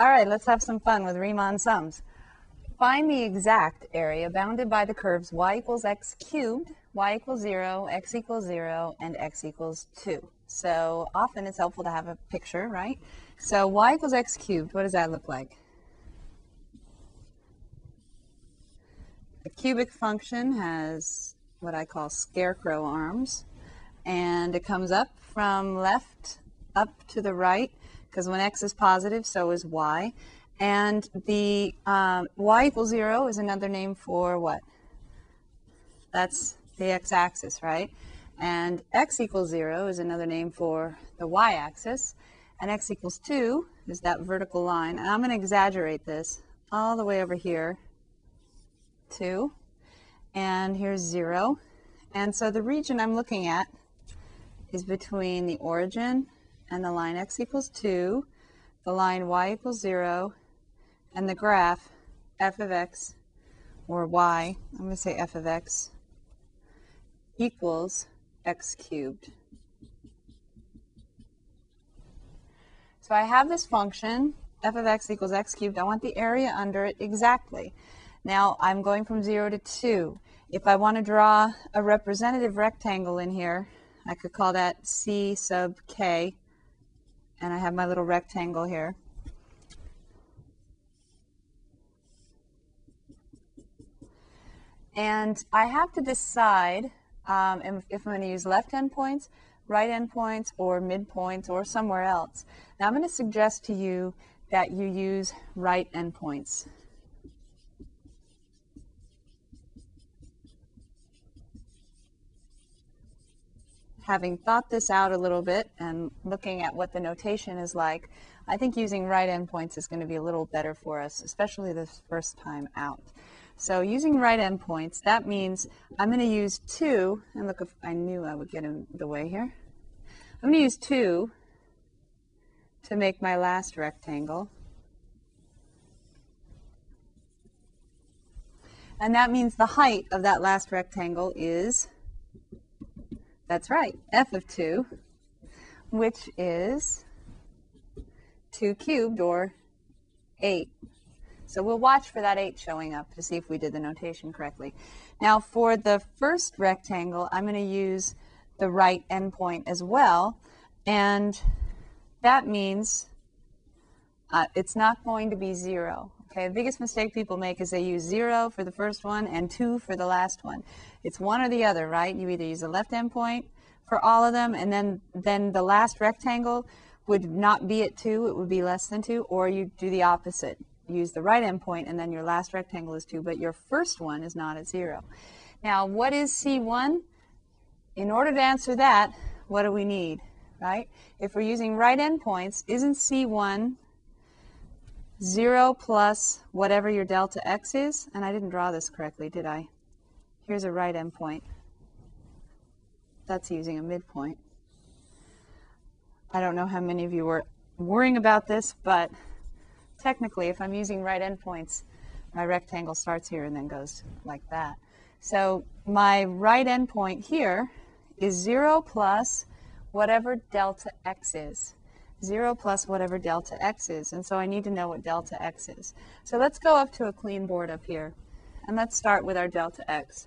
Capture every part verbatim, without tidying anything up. All right, let's have some fun with Riemann sums. Find the exact area bounded by the curves y equals x cubed, y equals zero, x equals zero, and x equals two. So often it's helpful to have a picture, right? So y equals x cubed, what does that look like? The cubic function has what I call scarecrow arms, and it comes up from left up to the right, because when x is positive, so is y. And the um, y equals zero is another name for what? That's the x-axis, right? And x equals zero is another name for the y-axis. And x equals two is that vertical line. And I'm going to exaggerate this all the way over here, two. And here's zero. And so the region I'm looking at is between the origin and the line x equals two, the line y equals zero, and the graph f of x, or y, I'm going to say f of x, equals x cubed. So I have this function, f of x equals x cubed. I want the area under it exactly. Now I'm going from zero to two. If I want to draw a representative rectangle in here, I could call that c sub k, and I have my little rectangle here. And I have to decide um, if, if I'm going to use left endpoints, right endpoints, or midpoints, or somewhere else. Now I'm going to suggest to you that you use right endpoints. Having thought this out a little bit and looking at what the notation is like, I think using right endpoints is going to be a little better for us, especially this first time out. So using right endpoints, that means I'm going to use two, and look, if I knew I would get in the way here. I'm going to use two to make my last rectangle. And that means the height of that last rectangle is, that's right, f of two, which is two cubed, or eight. So we'll watch for that eight showing up to see if we did the notation correctly. Now for the first rectangle, I'm going to use the right endpoint as well. And that means uh, it's not going to be zero. Okay, the biggest mistake people make is they use zero for the first one and two for the last one. It's one or the other, right? You either use the left endpoint for all of them, and then, then the last rectangle would not be at two, it would be less than two, or you do the opposite. Use the right endpoint, and then your last rectangle is two, but your first one is not at zero. Now, what is C one? In order to answer that, what do we need, right? If we're using right endpoints, isn't C one zero plus whatever your delta x is? And I didn't draw this correctly, did I? Here's a right endpoint. That's using a midpoint. I don't know how many of you were worrying about this, but technically, if I'm using right endpoints, my rectangle starts here and then goes like that. So my right endpoint here is zero plus whatever delta x is. zero plus whatever delta x is. And so I need to know what delta x is. So let's go up to a clean board up here. And let's start with our delta x.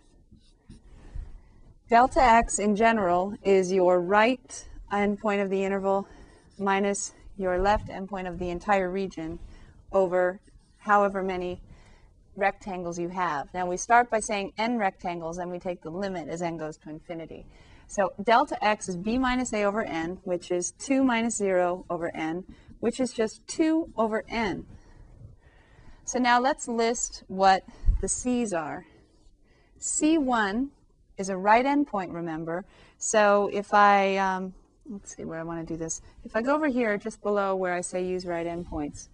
Delta x in general is your right endpoint of the interval minus your left endpoint of the entire region over however many rectangles you have. Now we start by saying n rectangles, and we take the limit as n goes to infinity. So delta x is b minus a over n, which is two minus zero over n, which is just two over n. So now let's list what the c's are. C one is a right endpoint, remember. So if I, um, let's see where I want to do this. If I go over here, just below where I say use right endpoints,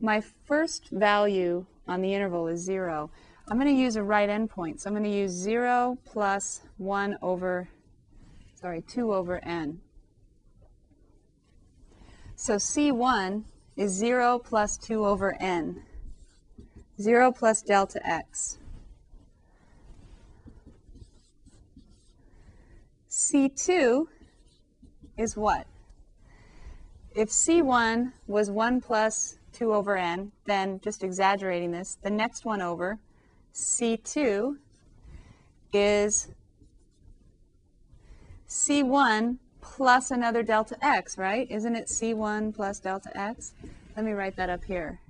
my first value on the interval is zero. I'm going to use a right endpoint. So I'm going to use zero plus one over, sorry, two over n. So C one is zero plus two over n, zero plus delta x. C two is what? If C one was one plus two over n, then just exaggerating this, the next one over, C two is C one plus another delta x, right? Isn't it C one plus delta x? Let me write that up here.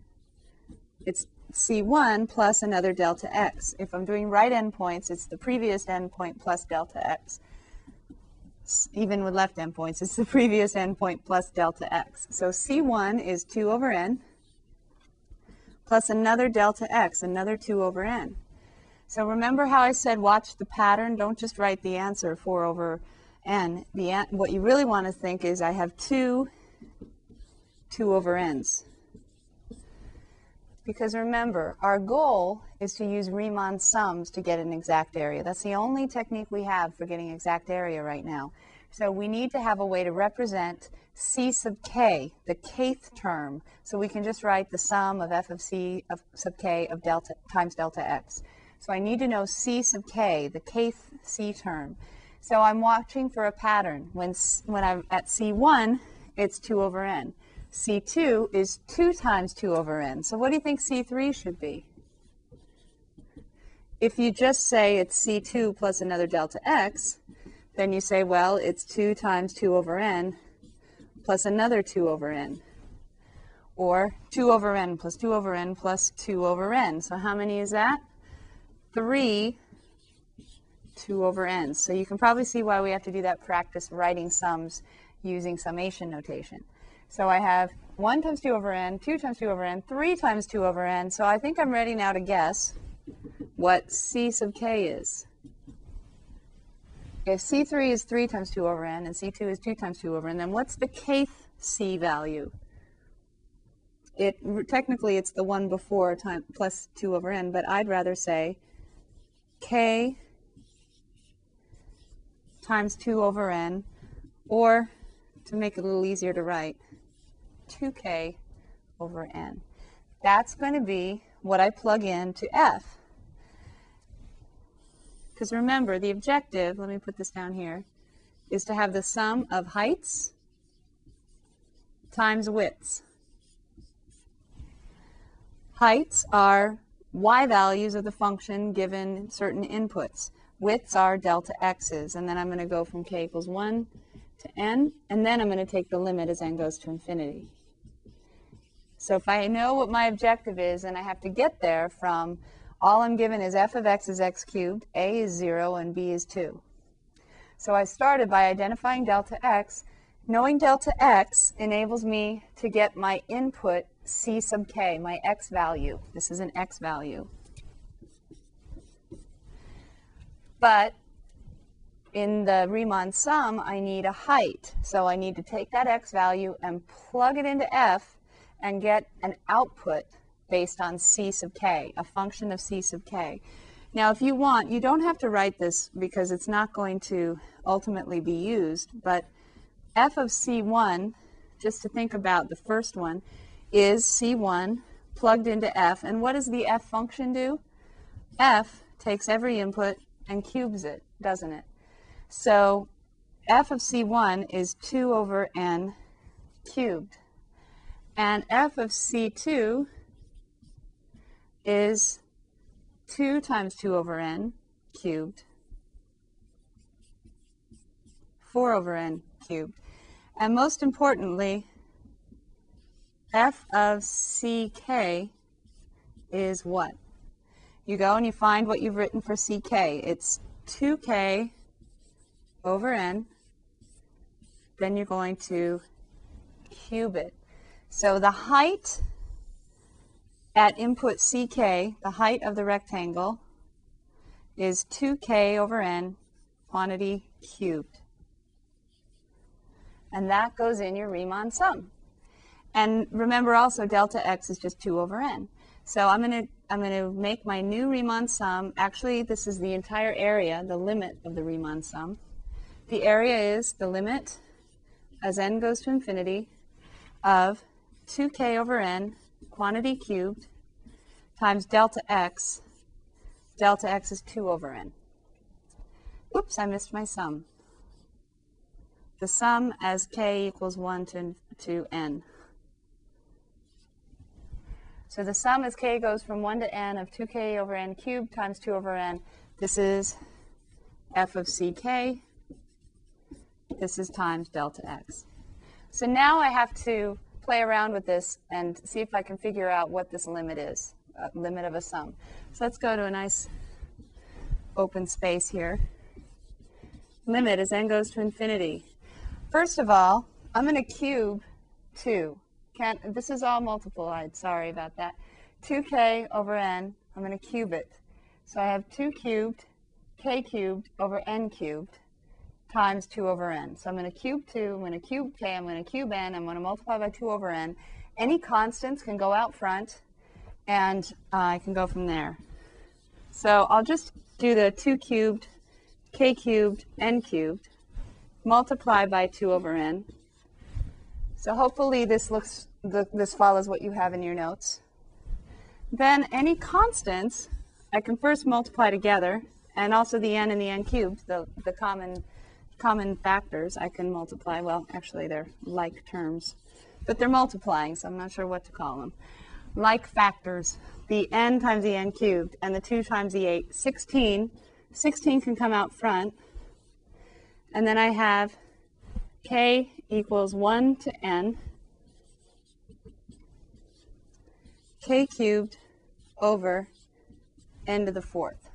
It's C one plus another delta x. If I'm doing right endpoints, it's the previous endpoint plus delta x. Even with left endpoints, it's the previous endpoint plus delta x. So C one is two over n plus another delta x, another two over n. So remember how I said watch the pattern? Don't just write the answer four over n. The an what you really want to think is I have two two over n's. Because remember, our goal is to use Riemann sums to get an exact area. That's the only technique we have for getting exact area right now. So we need to have a way to represent c sub k, the kth term. So we can just write the sum of f of c of sub k of delta times delta x. So I need to know c sub k, the kth c term. So I'm watching for a pattern. When, when I'm at c one, it's two over n. C two is two times two over n. So what do you think C three should be? If you just say it's C two plus another delta x, then you say, well, it's two times two over n plus another two over n. Or two over n plus two over n plus two over n. So how many is that? three two over n. So you can probably see why we have to do that practice writing sums using summation notation. So I have one times two over n, two times two over n, three times two over n. So I think I'm ready now to guess what c sub k is. If C three is three times two over n and C two is two times two over n, then what's the kth c value? It technically it's the one before time plus two over n, but I'd rather say k times two over n, or to make it a little easier to write, two k over n. That's going to be what I plug in to f. Because remember, the objective, let me put this down here, is to have the sum of heights times widths. Heights are y values of the function given certain inputs. Widths are delta x's. And then I'm going to go from k equals one to n, and then I'm going to take the limit as n goes to infinity. So if I know what my objective is, and I have to get there from all I'm given is f of x is x cubed, a is zero, and b is two. So I started by identifying delta x. Knowing delta x enables me to get my input c sub k, my x value. This is an x value. But in the Riemann sum, I need a height. So I need to take that x value and plug it into f and get an output based on c sub k, a function of c sub k. Now, if you want, you don't have to write this because it's not going to ultimately be used, but f of c one, just to think about the first one, is c one plugged into f. And what does the f function do? F takes every input and cubes it, doesn't it? So f of c one is two over n cubed. And f of c two is two times two over n cubed, four over n cubed. And most importantly, f of ck is what? You go and you find what you've written for ck. It's two k over n, then you're going to cube it. So the height at input ck, the height of the rectangle, is two k over n, quantity cubed. And that goes in your Riemann sum. And remember also delta x is just two over n. So I'm going to I'm going to make my new Riemann sum. Actually, this is the entire area, the limit of the Riemann sum. The area is the limit as n goes to infinity of two k over n, quantity cubed, times delta x. Delta x is two over n. Oops, I missed my sum. The sum as k equals one to, to n. So the sum as k goes from one to n of two k over n cubed times two over n. This is f of ck. This is times delta x. So now I have to play around with this and see if I can figure out what this limit is, uh, limit of a sum. So let's go to a nice open space here. Limit as n goes to infinity. First of all, I'm going to cube two. Can't, this is all multiplied. Sorry about that. two k over n, I'm going to cube it. So I have two cubed, k cubed over n cubed times two over n. So I'm going to cube two, I'm going to cube k, I'm going to cube n, I'm going to multiply by two over n. Any constants can go out front, and uh, I can go from there. So I'll just do the two cubed, k cubed, n cubed, multiply by two over n. So hopefully this looks, this follows what you have in your notes. Then any constants, I can first multiply together, and also the n and the n cubed, the, the common, common factors I can multiply. Well, actually they're like terms, but they're multiplying, so I'm not sure what to call them. Like factors, the n times the n cubed, and the two times the eight, sixteen. sixteen can come out front, and then I have k equals one to n, k cubed over n to the fourth.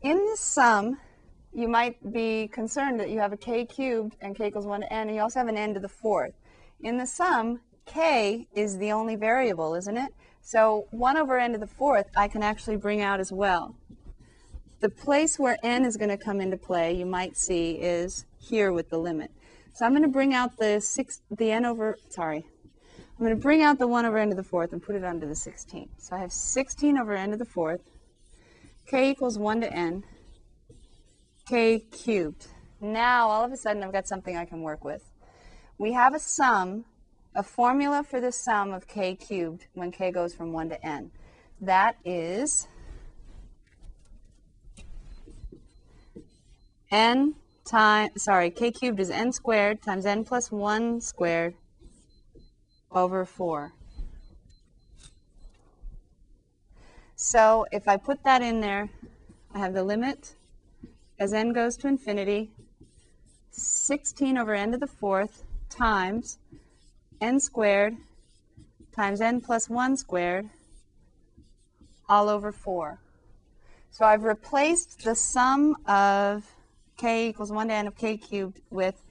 In this sum, you might be concerned that you have a k cubed and k equals one to n, and you also have an n to the fourth. In the sum, k is the only variable, isn't it? So one over n to the fourth I can actually bring out as well. The place where n is going to come into play, you might see, is here with the limit. So I'm going to bring out the six, the n over, sorry, I'm going to bring out the one over n to the fourth and put it onto the sixteen. So I have sixteen over n to the fourth, k equals one to n, k cubed. Now all of a sudden I've got something I can work with. We have a sum, a formula for the sum of k cubed when k goes from one to n. That is n times, sorry, k cubed is n squared times n plus one squared over four. So if I put that in there, I have the limit as n goes to infinity, sixteen over n to the fourth times n squared times n plus one squared all over four. So I've replaced the sum of k equals one to n of k cubed with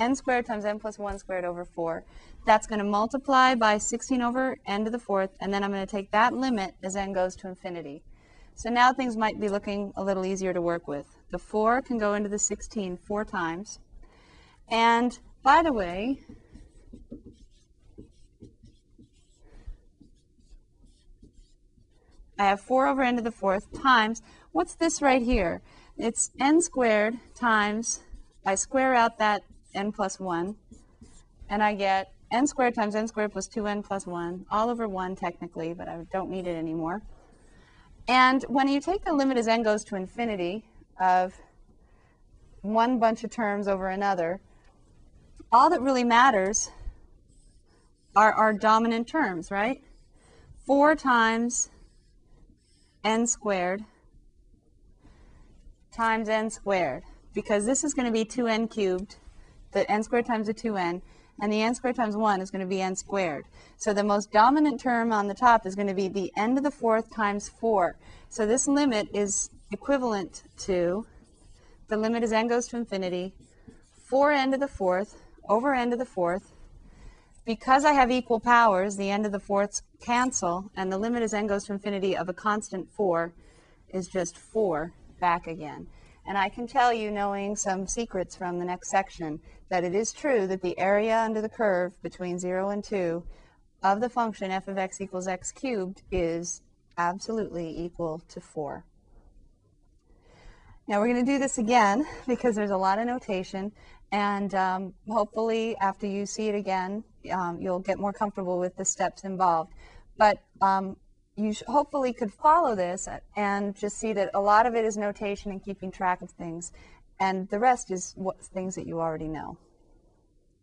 n squared times n plus one squared over four. That's going to multiply by sixteen over n to the fourth, and then I'm going to take that limit as n goes to infinity. So now things might be looking a little easier to work with. The four can go into the sixteen four times. And by the way, I have four over n to the fourth times, what's this right here? It's n squared times, I square out that n plus one, and I get n squared times n squared plus two n plus one, all over one technically, but I don't need it anymore. And when you take the limit as n goes to infinity of one bunch of terms over another, all that really matters are our dominant terms, right? four times n squared times n squared, because this is going to be two n cubed, the n squared times the two n, and the n squared times one is going to be n squared. So the most dominant term on the top is going to be the n to the fourth times four. So this limit is equivalent to, the limit as n goes to infinity, four n to the fourth over n to the fourth. Because I have equal powers, the n to the fourths cancel, and the limit as n goes to infinity of a constant four is just four back again. And I can tell you, knowing some secrets from the next section, that it is true that the area under the curve between zero and two of the function f of x equals x cubed is absolutely equal to four. Now we're going to do this again because there's a lot of notation. And um, hopefully, after you see it again, um, you'll get more comfortable with the steps involved. But um, you sh hopefully could follow this and just see that a lot of it is notation and keeping track of things. And the rest is what, things that you already know.